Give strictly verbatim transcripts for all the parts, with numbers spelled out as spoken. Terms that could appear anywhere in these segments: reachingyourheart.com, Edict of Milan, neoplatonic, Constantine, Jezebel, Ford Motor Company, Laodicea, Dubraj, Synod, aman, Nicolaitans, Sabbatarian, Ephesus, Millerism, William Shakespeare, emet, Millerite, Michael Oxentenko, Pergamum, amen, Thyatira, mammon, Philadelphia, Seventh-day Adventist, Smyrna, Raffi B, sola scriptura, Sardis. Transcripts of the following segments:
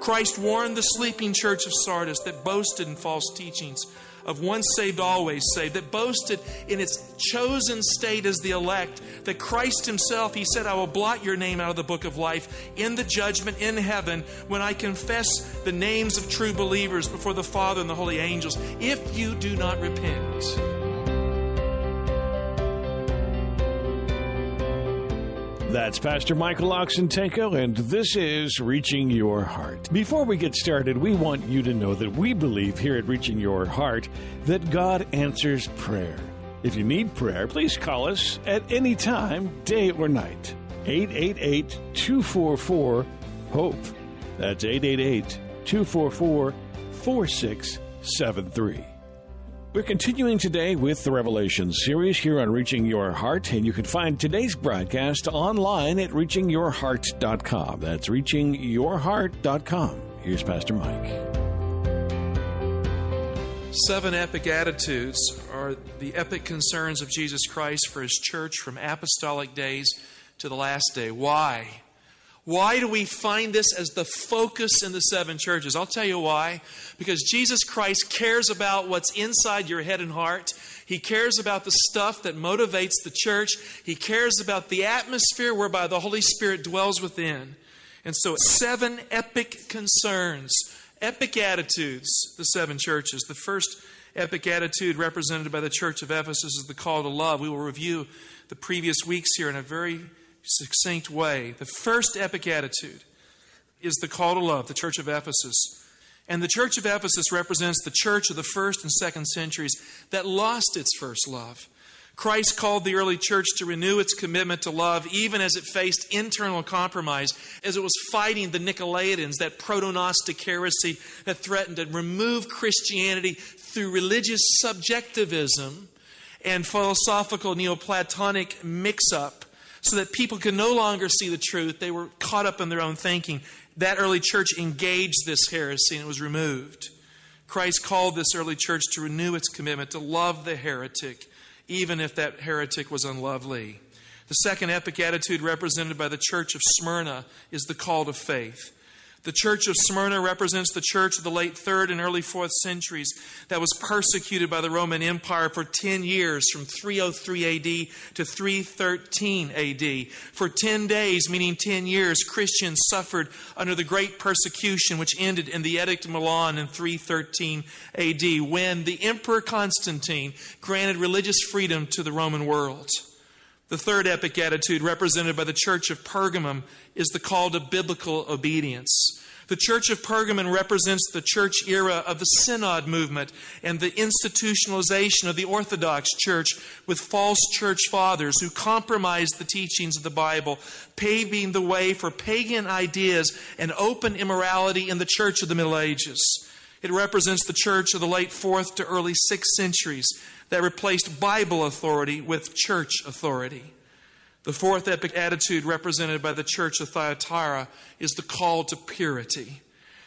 Christ warned the sleeping church of Sardis that boasted in false teachings of once saved, always saved, that boasted in its chosen state as the elect, that Christ himself, he said, I will blot your name out of the book of life in the judgment in heaven when I confess the names of true believers before the Father and the holy angels, if you do not repent. That's Pastor Michael Oxentenko, and this is Reaching Your Heart. Before we get started, we want you to know that we believe here at Reaching Your Heart that God answers prayer. If you need prayer, please call us at any time, day or night. eight eight eight, two four four, HOPE. That's eight eight eight, two four four, four six seven three. We're continuing today with the Revelation series here on Reaching Your Heart, and you can find today's broadcast online at reaching your heart dot com. That's reaching your heart dot com. Here's Pastor Mike. Seven epic attitudes are the epic concerns of Jesus Christ for his church from apostolic days to the last day. Why? Why do we find this as the focus in the seven churches? I'll tell you why. Because Jesus Christ cares about what's inside your head and heart. He cares about the stuff that motivates the church. He cares about the atmosphere whereby the Holy Spirit dwells within. And so seven epic concerns, epic attitudes, the seven churches. The first epic attitude represented by the church of Ephesus is the call to love. We will review the previous weeks here in a very succinct way. The first epic attitude is the call to love, the church of Ephesus. And the church of Ephesus represents the church of the first and second centuries that lost its first love. Christ called the early church to renew its commitment to love, even as it faced internal compromise, as it was fighting the Nicolaitans, that proto-Gnostic heresy that threatened to remove Christianity through religious subjectivism and philosophical neoplatonic mix-up, so that people could no longer see the truth. They were caught up in their own thinking. That early church engaged this heresy and it was removed. Christ called this early church to renew its commitment to love the heretic, even if that heretic was unlovely. The second epic attitude represented by the church of Smyrna is the call to faith. The church of Smyrna represents the church of the late third and early fourth centuries that was persecuted by the Roman Empire for ten years, from three oh three A D to three thirteen A D. For ten days, meaning ten years, Christians suffered under the great persecution, which ended in the Edict of Milan in three thirteen A D, when the Emperor Constantine granted religious freedom to the Roman world. The third epic attitude represented by the church of Pergamum is the call to biblical obedience. The church of Pergamum represents the church era of the Synod movement and the institutionalization of the Orthodox Church with false church fathers who compromised the teachings of the Bible, paving the way for pagan ideas and open immorality in the church of the Middle Ages. It represents the church of the late fourth to early sixth centuries that replaced Bible authority with church authority. The fourth epic attitude represented by the church of Thyatira is the call to purity.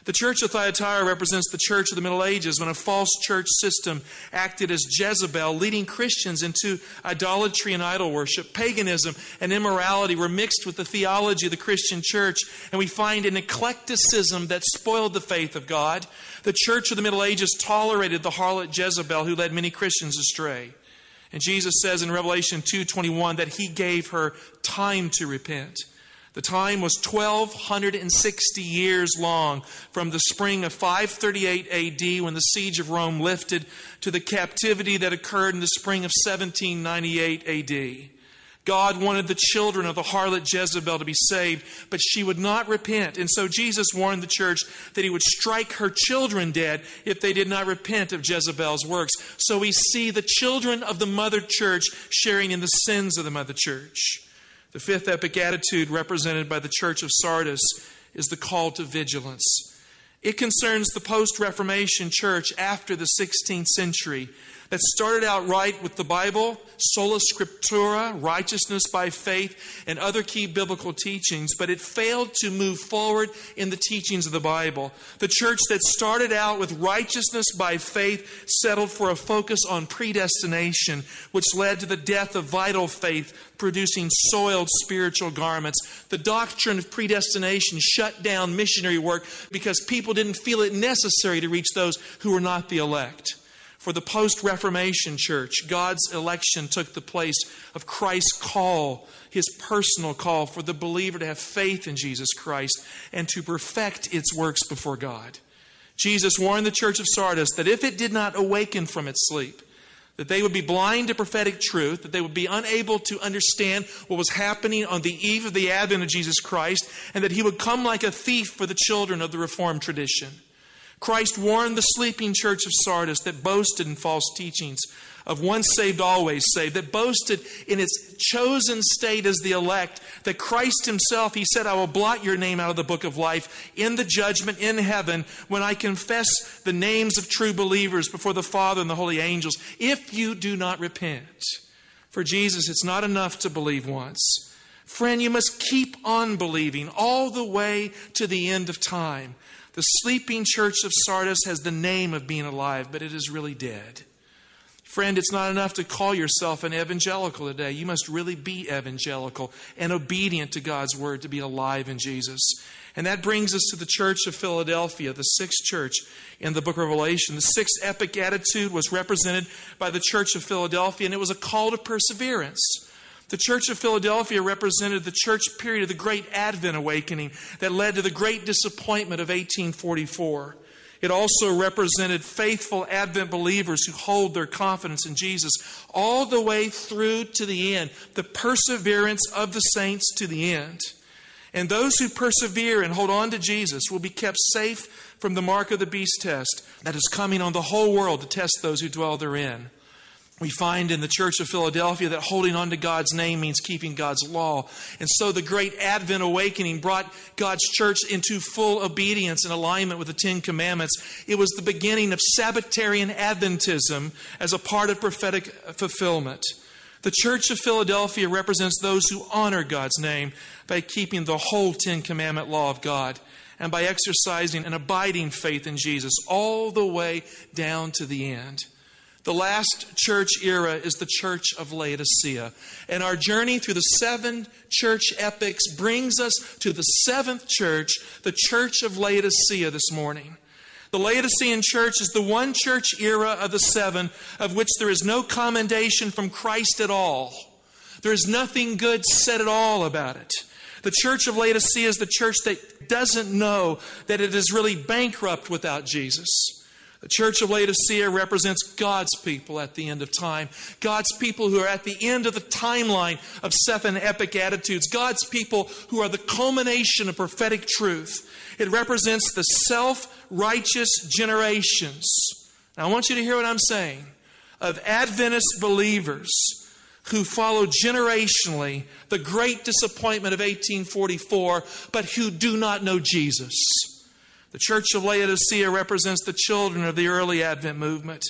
The church of Thyatira represents the church of the Middle Ages when a false church system acted as Jezebel, leading Christians into idolatry and idol worship. Paganism and immorality were mixed with the theology of the Christian church, and we find an eclecticism that spoiled the faith of God. The church of the Middle Ages tolerated the harlot Jezebel, who led many Christians astray. And Jesus says in Revelation two twenty-one that he gave her time to repent. The time was one thousand two hundred sixty years long, from the spring of five thirty-eight A D, when the siege of Rome lifted, to the captivity that occurred in the spring of seventeen ninety-eight A D. God wanted the children of the harlot Jezebel to be saved, but she would not repent. And so Jesus warned the church that he would strike her children dead if they did not repent of Jezebel's works. So we see the children of the mother church sharing in the sins of the mother church. The fifth epic attitude represented by the Church of Sardis is the call to vigilance. It concerns the post-Reformation church after the sixteenth century that started out right with the Bible, sola scriptura, righteousness by faith, and other key biblical teachings, but it failed to move forward in the teachings of the Bible. The church that started out with righteousness by faith settled for a focus on predestination, which led to the death of vital faith, producing soiled spiritual garments. The doctrine of predestination shut down missionary work because people didn't feel it necessary to reach those who were not the elect. For the post-Reformation church, God's election took the place of Christ's call, his personal call for the believer to have faith in Jesus Christ and to perfect its works before God. Jesus warned the church of Sardis that if it did not awaken from its sleep, that they would be blind to prophetic truth, that they would be unable to understand what was happening on the eve of the advent of Jesus Christ, and that he would come like a thief for the children of the Reformed tradition. Christ warned the sleeping church of Sardis that boasted in false teachings of once saved, always saved, that boasted in its chosen state as the elect, that Christ himself, he said, I will blot your name out of the book of life in the judgment in heaven when I confess the names of true believers before the Father and the holy angels, if you do not repent. For Jesus, it's not enough to believe once. Friend, you must keep on believing all the way to the end of time. The sleeping church of Sardis has the name of being alive, but it is really dead. Friend, it's not enough to call yourself an evangelical today. You must really be evangelical and obedient to God's word to be alive in Jesus. And that brings us to the church of Philadelphia, the sixth church in the book of Revelation. The sixth epic attitude was represented by the church of Philadelphia, and it was a call to perseverance. The Church of Philadelphia represented the church period of the Great Advent Awakening that led to the Great Disappointment of eighteen forty-four. It also represented faithful Advent believers who hold their confidence in Jesus all the way through to the end, the perseverance of the saints to the end. And those who persevere and hold on to Jesus will be kept safe from the mark of the beast test that is coming on the whole world to test those who dwell therein. We find in the Church of Philadelphia that holding on to God's name means keeping God's law. And so the Great Advent Awakening brought God's church into full obedience and alignment with the Ten Commandments. It was the beginning of Sabbatarian Adventism as a part of prophetic fulfillment. The Church of Philadelphia represents those who honor God's name by keeping the whole Ten Commandment law of God and by exercising an abiding faith in Jesus all the way down to the end. The last church era is the church of Laodicea. And our journey through the seven church epics brings us to the seventh church, the church of Laodicea this morning. The Laodicean church is the one church era of the seven of which there is no commendation from Christ at all. There is nothing good said at all about it. The church of Laodicea is the church that doesn't know that it is really bankrupt without Jesus. The church of Laodicea represents God's people at the end of time. God's people who are at the end of the timeline of seven epic attitudes. God's people who are the culmination of prophetic truth. It represents the self-righteous generations. Now I want you to hear what I'm saying. Of Adventist believers who follow generationally the Great Disappointment of eighteen forty-four, but who do not know Jesus. The Church of Laodicea represents the children of the early Advent movement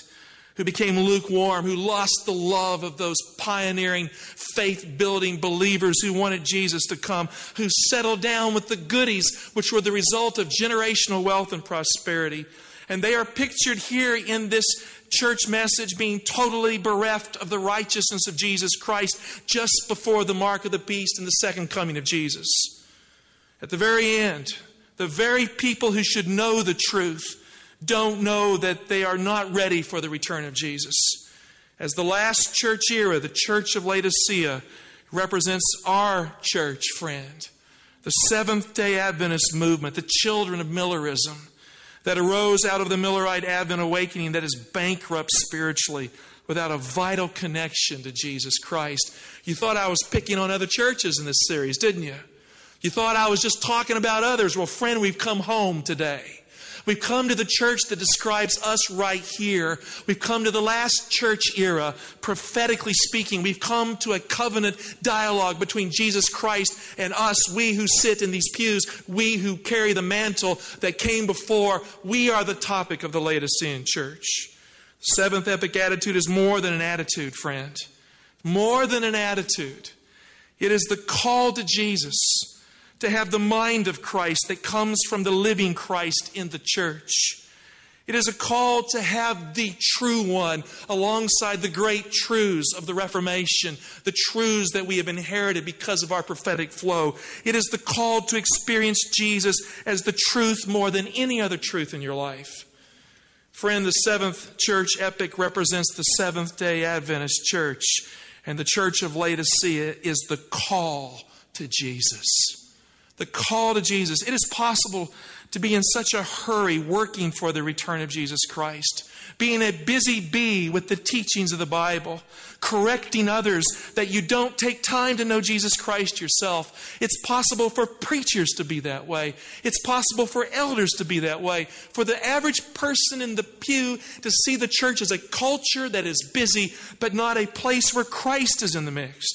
who became lukewarm, who lost the love of those pioneering, faith-building believers who wanted Jesus to come, who settled down with the goodies which were the result of generational wealth and prosperity. And they are pictured here in this church message being totally bereft of the righteousness of Jesus Christ just before the mark of the beast and the second coming of Jesus. At the very end, the very people who should know the truth don't know that they are not ready for the return of Jesus. As the last church era, the church of Laodicea represents our church, friend. The Seventh-day Adventist movement, the children of Millerism that arose out of the Millerite Advent Awakening that is bankrupt spiritually without a vital connection to Jesus Christ. You thought I was picking on other churches in this series, didn't you? You thought I was just talking about others. Well, friend, we've come home today. We've come to the church that describes us right here. We've come to the last church era, prophetically speaking. We've come to a covenant dialogue between Jesus Christ and us, we who sit in these pews, we who carry the mantle that came before. We are the topic of the Laodicean church. Seventh epic attitude is more than an attitude, friend. More than an attitude. It is the call to Jesus, to have the mind of Christ that comes from the living Christ in the church. It is a call to have the true one alongside the great truths of the Reformation, the truths that we have inherited because of our prophetic flow. It is the call to experience Jesus as the truth more than any other truth in your life. Friend, the seventh church epic represents the Seventh-day Adventist church, and the church of Laodicea is the call to Jesus. The call to Jesus. It is possible to be in such a hurry working for the return of Jesus Christ, being a busy bee with the teachings of the Bible, correcting others, that you don't take time to know Jesus Christ yourself. It's possible for preachers to be that way. It's possible for elders to be that way. For the average person in the pew to see the church as a culture that is busy, but not a place where Christ is in the mix.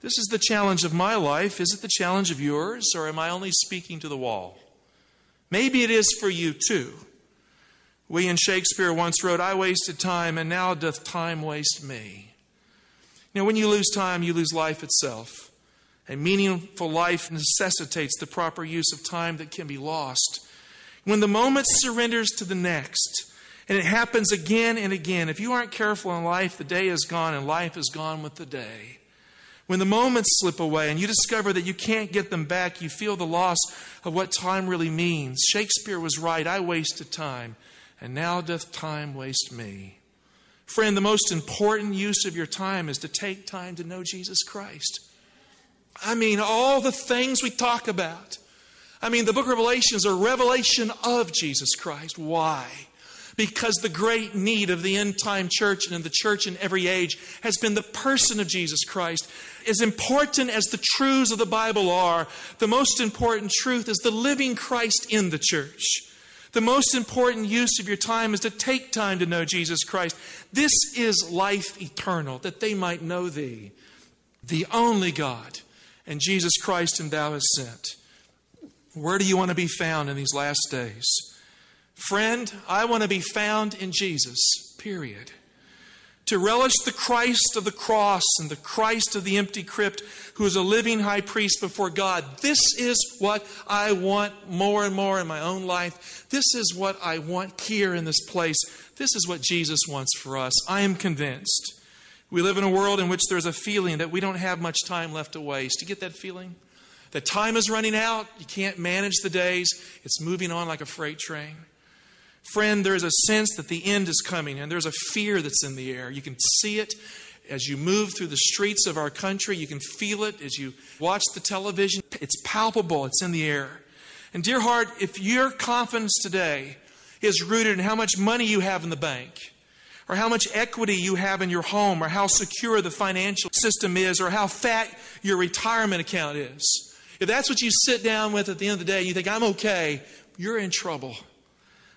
This is the challenge of my life. Is it the challenge of yours, or am I only speaking to the wall? Maybe it is for you too. William Shakespeare once wrote, "I wasted time, and now doth time waste me." Now, when you lose time, you lose life itself. A meaningful life necessitates the proper use of time that can be lost. When the moment surrenders to the next, and it happens again and again, if you aren't careful in life, the day is gone, and life is gone with the day. When the moments slip away and you discover that you can't get them back, you feel the loss of what time really means. Shakespeare was right, "I wasted time, and now doth time waste me." Friend, the most important use of your time is to take time to know Jesus Christ. I mean, all the things we talk about. I mean, the book of Revelation is a revelation of Jesus Christ. Why? Because the great need of the end-time church and in the church in every age has been the person of Jesus Christ. As important as the truths of the Bible are, the most important truth is the living Christ in the church. The most important use of your time is to take time to know Jesus Christ. This is life eternal, that they might know thee, the only God, and Jesus Christ whom thou hast sent. Where do you want to be found in these last days? Friend, I want to be found in Jesus, period. To relish the Christ of the cross and the Christ of the empty crypt, who is a living high priest before God. This is what I want more and more in my own life. This is what I want here in this place. This is what Jesus wants for us. I am convinced. We live in a world in which there's a feeling that we don't have much time left to waste. Do you get that feeling? That time is running out. You can't manage the days. It's moving on like a freight train. Friend, there is a sense that the end is coming, and there's a fear that's in the air. You can see it as you move through the streets of our country. You can feel it as you watch the television. It's palpable. It's in the air. And dear heart, if your confidence today is rooted in how much money you have in the bank, or how much equity you have in your home, or how secure the financial system is, or how fat your retirement account is, if that's what you sit down with at the end of the day and you think, "I'm okay," you're in trouble.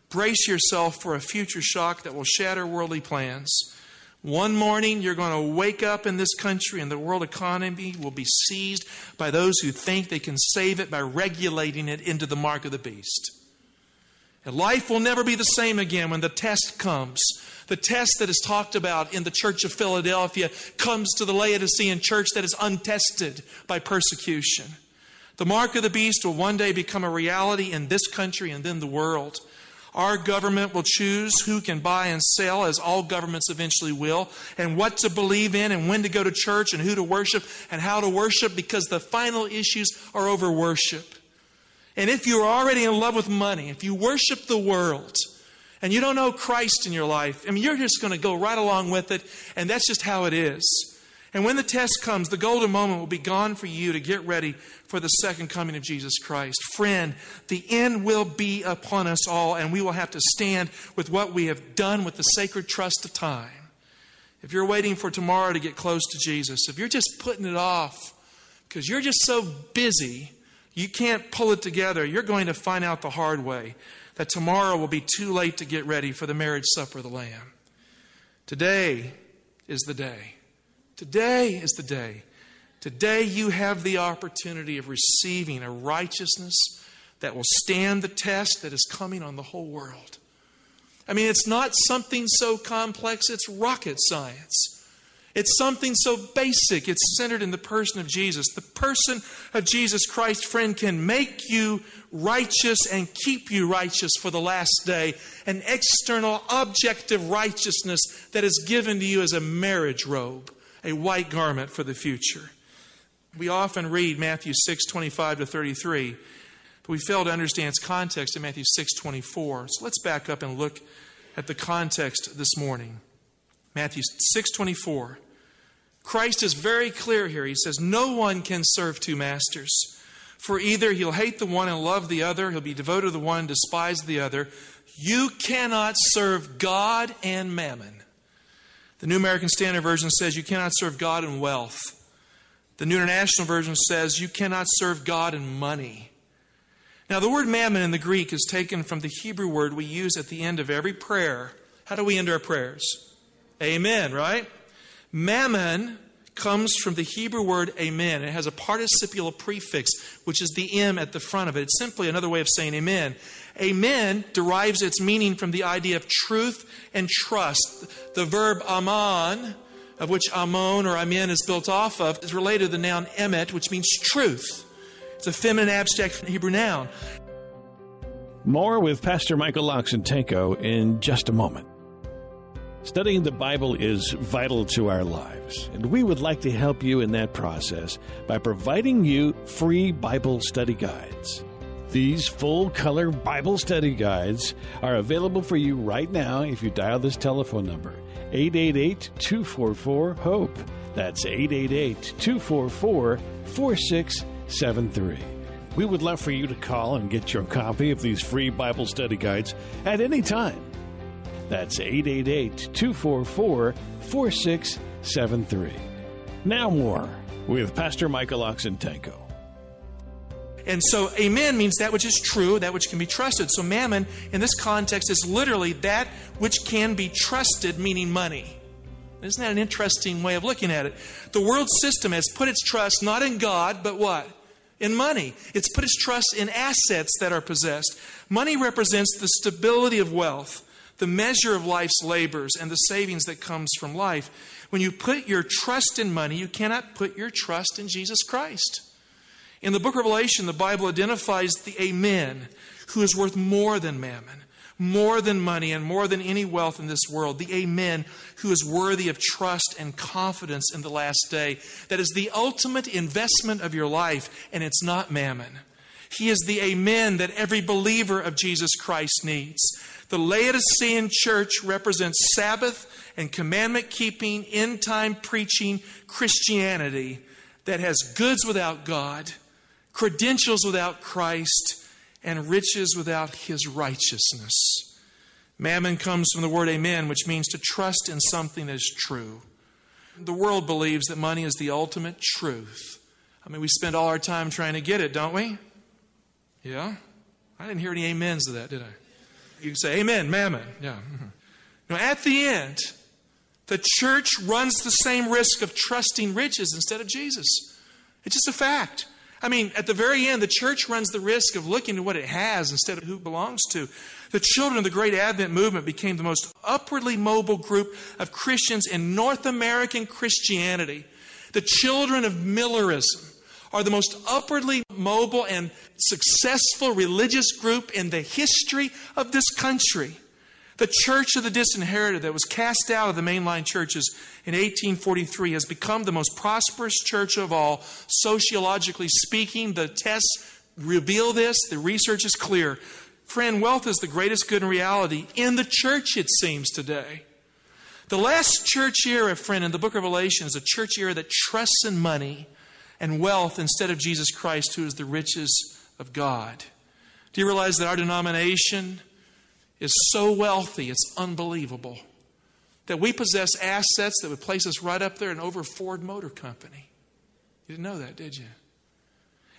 Brace yourself for a future shock that will shatter worldly plans. One morning, you're going to wake up in this country and the world economy will be seized by those who think they can save it by regulating it into the mark of the beast. And life will never be the same again when the test comes. The test that is talked about in the Church of Philadelphia comes to the Laodicean church that is untested by persecution. The mark of the beast will one day become a reality in this country and then the world. Our government will choose who can buy and sell, as all governments eventually will, and what to believe in and when to go to church and who to worship and how to worship, because the final issues are over worship. And if you're already in love with money, if you worship the world and you don't know Christ in your life, I mean, you're just going to go right along with it, and that's just how it is. And when the test comes, the golden moment will be gone for you to get ready for the second coming of Jesus Christ. Friend, the end will be upon us all, and we will have to stand with what we have done with the sacred trust of time. If you're waiting for tomorrow to get close to Jesus, if you're just putting it off because you're just so busy, You can't pull it together. You're going to find out the hard way that tomorrow will be too late to get ready for the marriage supper of the Lamb. Today is the day. Today is the day. Today you have the opportunity of receiving a righteousness that will stand the test that is coming on the whole world. I mean, it's not something so complex, it's rocket science. It's something so basic, it's centered in the person of Jesus. The person of Jesus Christ, friend, can make you righteous and keep you righteous for the last day. An external, objective righteousness that is given to you as a marriage robe, a white garment for the future. We often read Matthew six twenty-five to thirty-three. We fail to understand its context in Matthew six twenty-four. So let's back up and look at the context this morning. Matthew six twenty-four. Christ is very clear here. He says, no one can serve two masters. For either he'll hate the one and love the other. He'll be devoted to the one and despise the other. You cannot serve God and mammon. The New American Standard Version says you cannot serve God and wealth. The New International Version says you cannot serve God and money. Now, the word mammon in the Greek is taken from the Hebrew word we use at the end of every prayer. How do we end our prayers? Amen, right? Mammon comes from the Hebrew word amen. It has a participial prefix, which is the M at the front of it. It's simply another way of saying amen. Amen derives its meaning from the idea of truth and trust. The verb aman, of which amon or amen is built off of, is related to the noun emet, which means truth. It's a feminine abstract from the Hebrew noun. More with Pastor Michael Oxentenko in just a moment. Studying the Bible is vital to our lives, and we would like to help you in that process by providing you free Bible study guides. These full-color Bible study guides are available for you right now if you dial this telephone number, eight eight eight, two four four, HOPE. That's eight eight eight, two four four, four six seven three. We would love for you to call and get your copy of these free Bible study guides at any time. That's eight eight eight, two four four, four six seven three. Now more with Pastor Michael Oxentenko. And so amen means that which is true, that which can be trusted. So mammon in this context is literally that which can be trusted, meaning money. Isn't that an interesting way of looking at it? The world system has put its trust not in God, but what? In money. It's put its trust in assets that are possessed. Money represents the stability of wealth, the measure of life's labors, and the savings that comes from life. When you put your trust in money, you cannot put your trust in Jesus Christ. In the book of Revelation, the Bible identifies the amen, who is worth more than mammon, more than money, and more than any wealth in this world. The amen who is worthy of trust and confidence in the last day. That is the ultimate investment of your life, and it's not mammon. He is the amen that every believer of Jesus Christ needs. The Laodicean church represents Sabbath and commandment-keeping, end-time preaching Christianity that has goods without God, credentials without Christ, and riches without his righteousness. Mammon comes from the word amen, which means to trust in something that is true. The world believes that money is the ultimate truth. I mean, we spend all our time trying to get it, don't we? Yeah? I didn't hear any amens to that, did I? You can say, amen, mammon. Yeah. Now, at the end, the church runs the same risk of trusting riches instead of Jesus. It's just a fact. I mean, at the very end, the church runs the risk of looking to what it has instead of who it belongs to. The children of the Great Advent Movement became the most upwardly mobile group of Christians in North American Christianity. The children of Millerism are the most upwardly mobile and successful religious group in the history of this country. The Church of the Disinherited that was cast out of the mainline churches in eighteen forty-three has become the most prosperous church of all, sociologically speaking. The tests reveal this. The research is clear. Friend, wealth is the greatest good in reality in the church, it seems, today. The last church era, friend, in the book of Revelation is a church era that trusts in money and wealth instead of Jesus Christ, who is the riches of God. Do you realize that our denomination is so wealthy, it's unbelievable, that we possess assets that would place us right up there and over Ford Motor Company? You didn't know that, did you?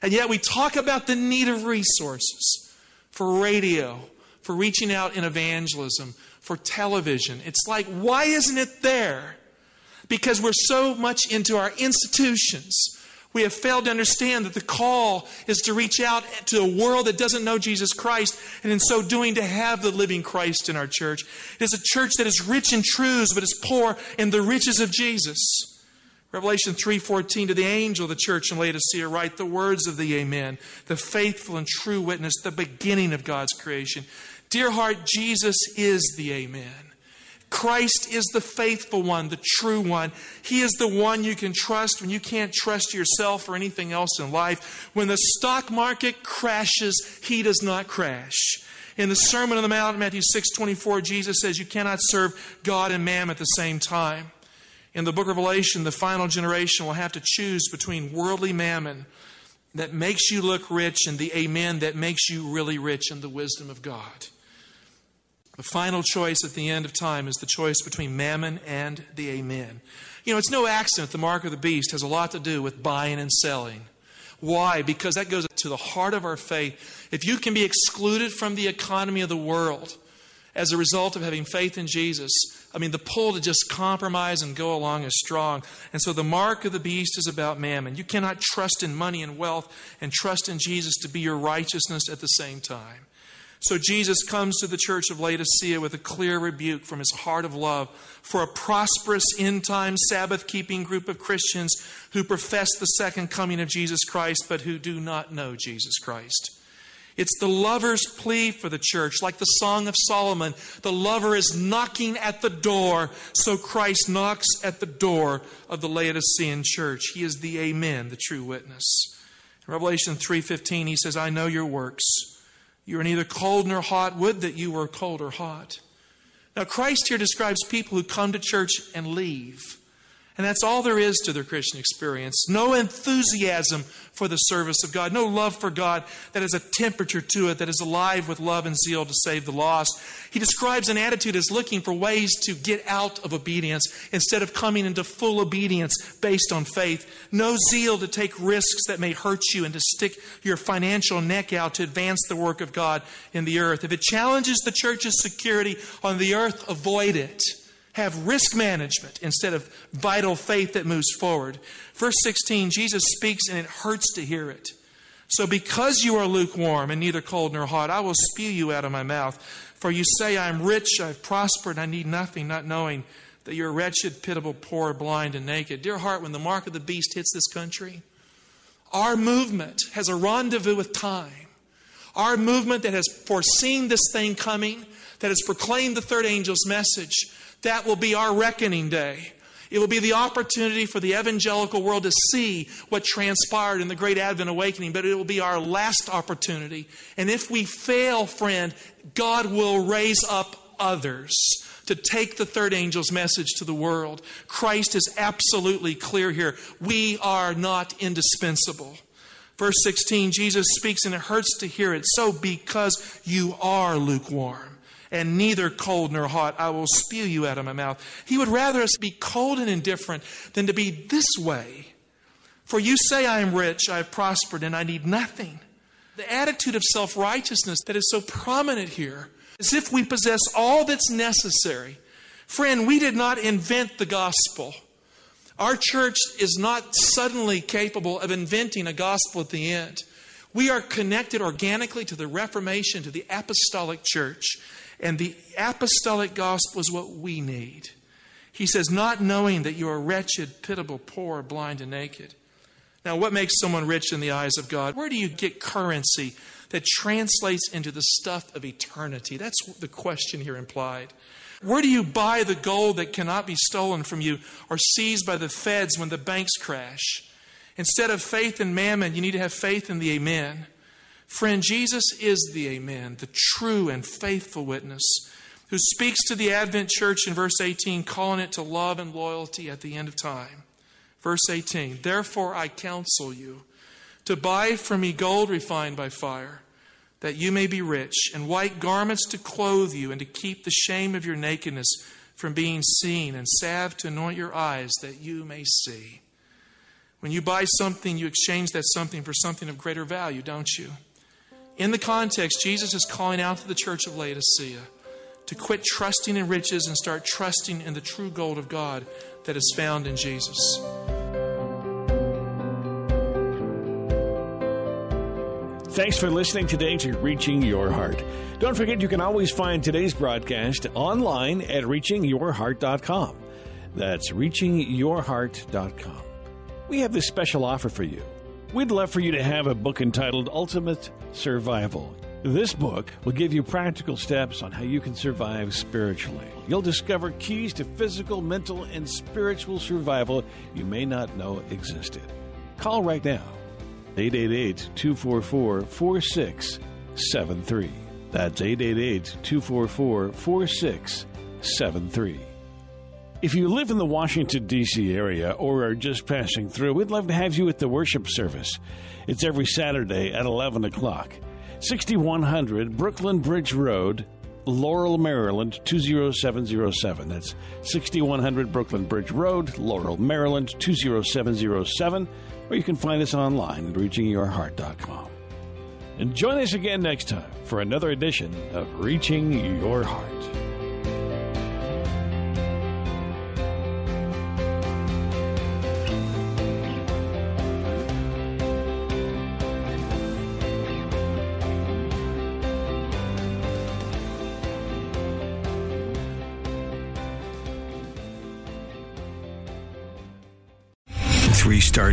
And yet we talk about the need of resources for radio, for reaching out in evangelism, for television. It's like, why isn't it there? Because we're so much into our institutions. We have failed to understand that the call is to reach out to a world that doesn't know Jesus Christ, and in so doing to have the living Christ in our church. It is a church that is rich in truths, but is poor in the riches of Jesus. Revelation three fourteen, to the angel of the church in Laodicea write the words of the Amen, the faithful and true witness, the beginning of God's creation. Dear heart, Jesus is the Amen. Christ is the faithful one, the true one. He is the one you can trust when you can't trust yourself or anything else in life. When the stock market crashes, He does not crash. In the Sermon on the Mount, Matthew six twenty-four, Jesus says you cannot serve God and mammon at the same time. In the book of Revelation, the final generation will have to choose between worldly mammon that makes you look rich and the amen that makes you really rich in the wisdom of God. The final choice at the end of time is the choice between mammon and the amen. You know, it's no accident the mark of the beast has a lot to do with buying and selling. Why? Because that goes to the heart of our faith. If you can be excluded from the economy of the world as a result of having faith in Jesus, I mean, the pull to just compromise and go along is strong. And so the mark of the beast is about mammon. You cannot trust in money and wealth and trust in Jesus to be your righteousness at the same time. So Jesus comes to the church of Laodicea with a clear rebuke from His heart of love for a prosperous end-time Sabbath-keeping group of Christians who profess the second coming of Jesus Christ but who do not know Jesus Christ. It's the lover's plea for the church, like the Song of Solomon. The lover is knocking at the door, so Christ knocks at the door of the Laodicean church. He is the Amen, the true witness. In Revelation three fifteen, He says, I know your works. You are neither cold nor hot. Would that you were cold or hot. Now, Christ here describes people who come to church and leave. And that's all there is to their Christian experience. No enthusiasm for the service of God. No love for God that has a temperature to it, that is alive with love and zeal to save the lost. He describes an attitude as looking for ways to get out of obedience instead of coming into full obedience based on faith. No zeal to take risks that may hurt you and to stick your financial neck out to advance the work of God in the earth. If it challenges the church's security on the earth, avoid it. Have risk management instead of vital faith that moves forward. Verse sixteen, Jesus speaks and it hurts to hear it. So because you are lukewarm and neither cold nor hot, I will spew you out of my mouth. For you say, I am rich, I have prospered, and I need nothing, not knowing that you are wretched, pitiable, poor, blind, and naked. Dear heart, when the mark of the beast hits this country, our movement has a rendezvous with time. Our movement that has foreseen this thing coming, that has proclaimed the third angel's message, that will be our reckoning day. It will be the opportunity for the evangelical world to see what transpired in the Great Advent Awakening, but it will be our last opportunity. And if we fail, friend, God will raise up others to take the third angel's message to the world. Christ is absolutely clear here. We are not indispensable. Verse sixteen, Jesus speaks and it hurts to hear it. So because you are lukewarm and neither cold nor hot, I will spew you out of my mouth. He would rather us be cold and indifferent than to be this way. For you say, I am rich, I have prospered, and I need nothing. The attitude of self-righteousness that is so prominent here is if we possess all that's necessary. Friend, we did not invent the gospel. Our church is not suddenly capable of inventing a gospel at the end. We are connected organically to the Reformation, to the apostolic church. And the apostolic gospel is what we need. He says, not knowing that you are wretched, pitiable, poor, blind, and naked. Now, what makes someone rich in the eyes of God? Where do you get currency that translates into the stuff of eternity? That's the question here implied. Where do you buy the gold that cannot be stolen from you or seized by the feds when the banks crash? Instead of faith in mammon, you need to have faith in the amen. Friend, Jesus is the Amen, the true and faithful witness, who speaks to the Advent church in verse eighteen, calling it to love and loyalty at the end of time. Verse eighteen, therefore I counsel you to buy from me gold refined by fire, that you may be rich, and white garments to clothe you, and to keep the shame of your nakedness from being seen, and salve to anoint your eyes, that you may see. When you buy something, you exchange that something for something of greater value, don't you? In the context, Jesus is calling out to the church of Laodicea to quit trusting in riches and start trusting in the true gold of God that is found in Jesus. Thanks for listening today to Reaching Your Heart. Don't forget you can always find today's broadcast online at reaching your heart dot com. That's reaching your heart dot com. We have this special offer for you. We'd love for you to have a book entitled Ultimate Survival. This book will give you practical steps on how you can survive spiritually. You'll discover keys to physical, mental, and spiritual survival you may not know existed. Call right now. eight eight eight, two four four, four six seven three. That's eight eight eight, two four four, four six seven three. If you live in the Washington, D C area or are just passing through, we'd love to have you at the worship service. It's every Saturday at eleven o'clock, sixty-one hundred Brooklyn Bridge Road, Laurel, Maryland, two oh seven oh seven. That's sixty-one hundred Brooklyn Bridge Road, Laurel, Maryland, two oh seven oh seven. Or you can find us online at reaching your heart dot com. And join us again next time for another edition of Reaching Your Heart. Three-star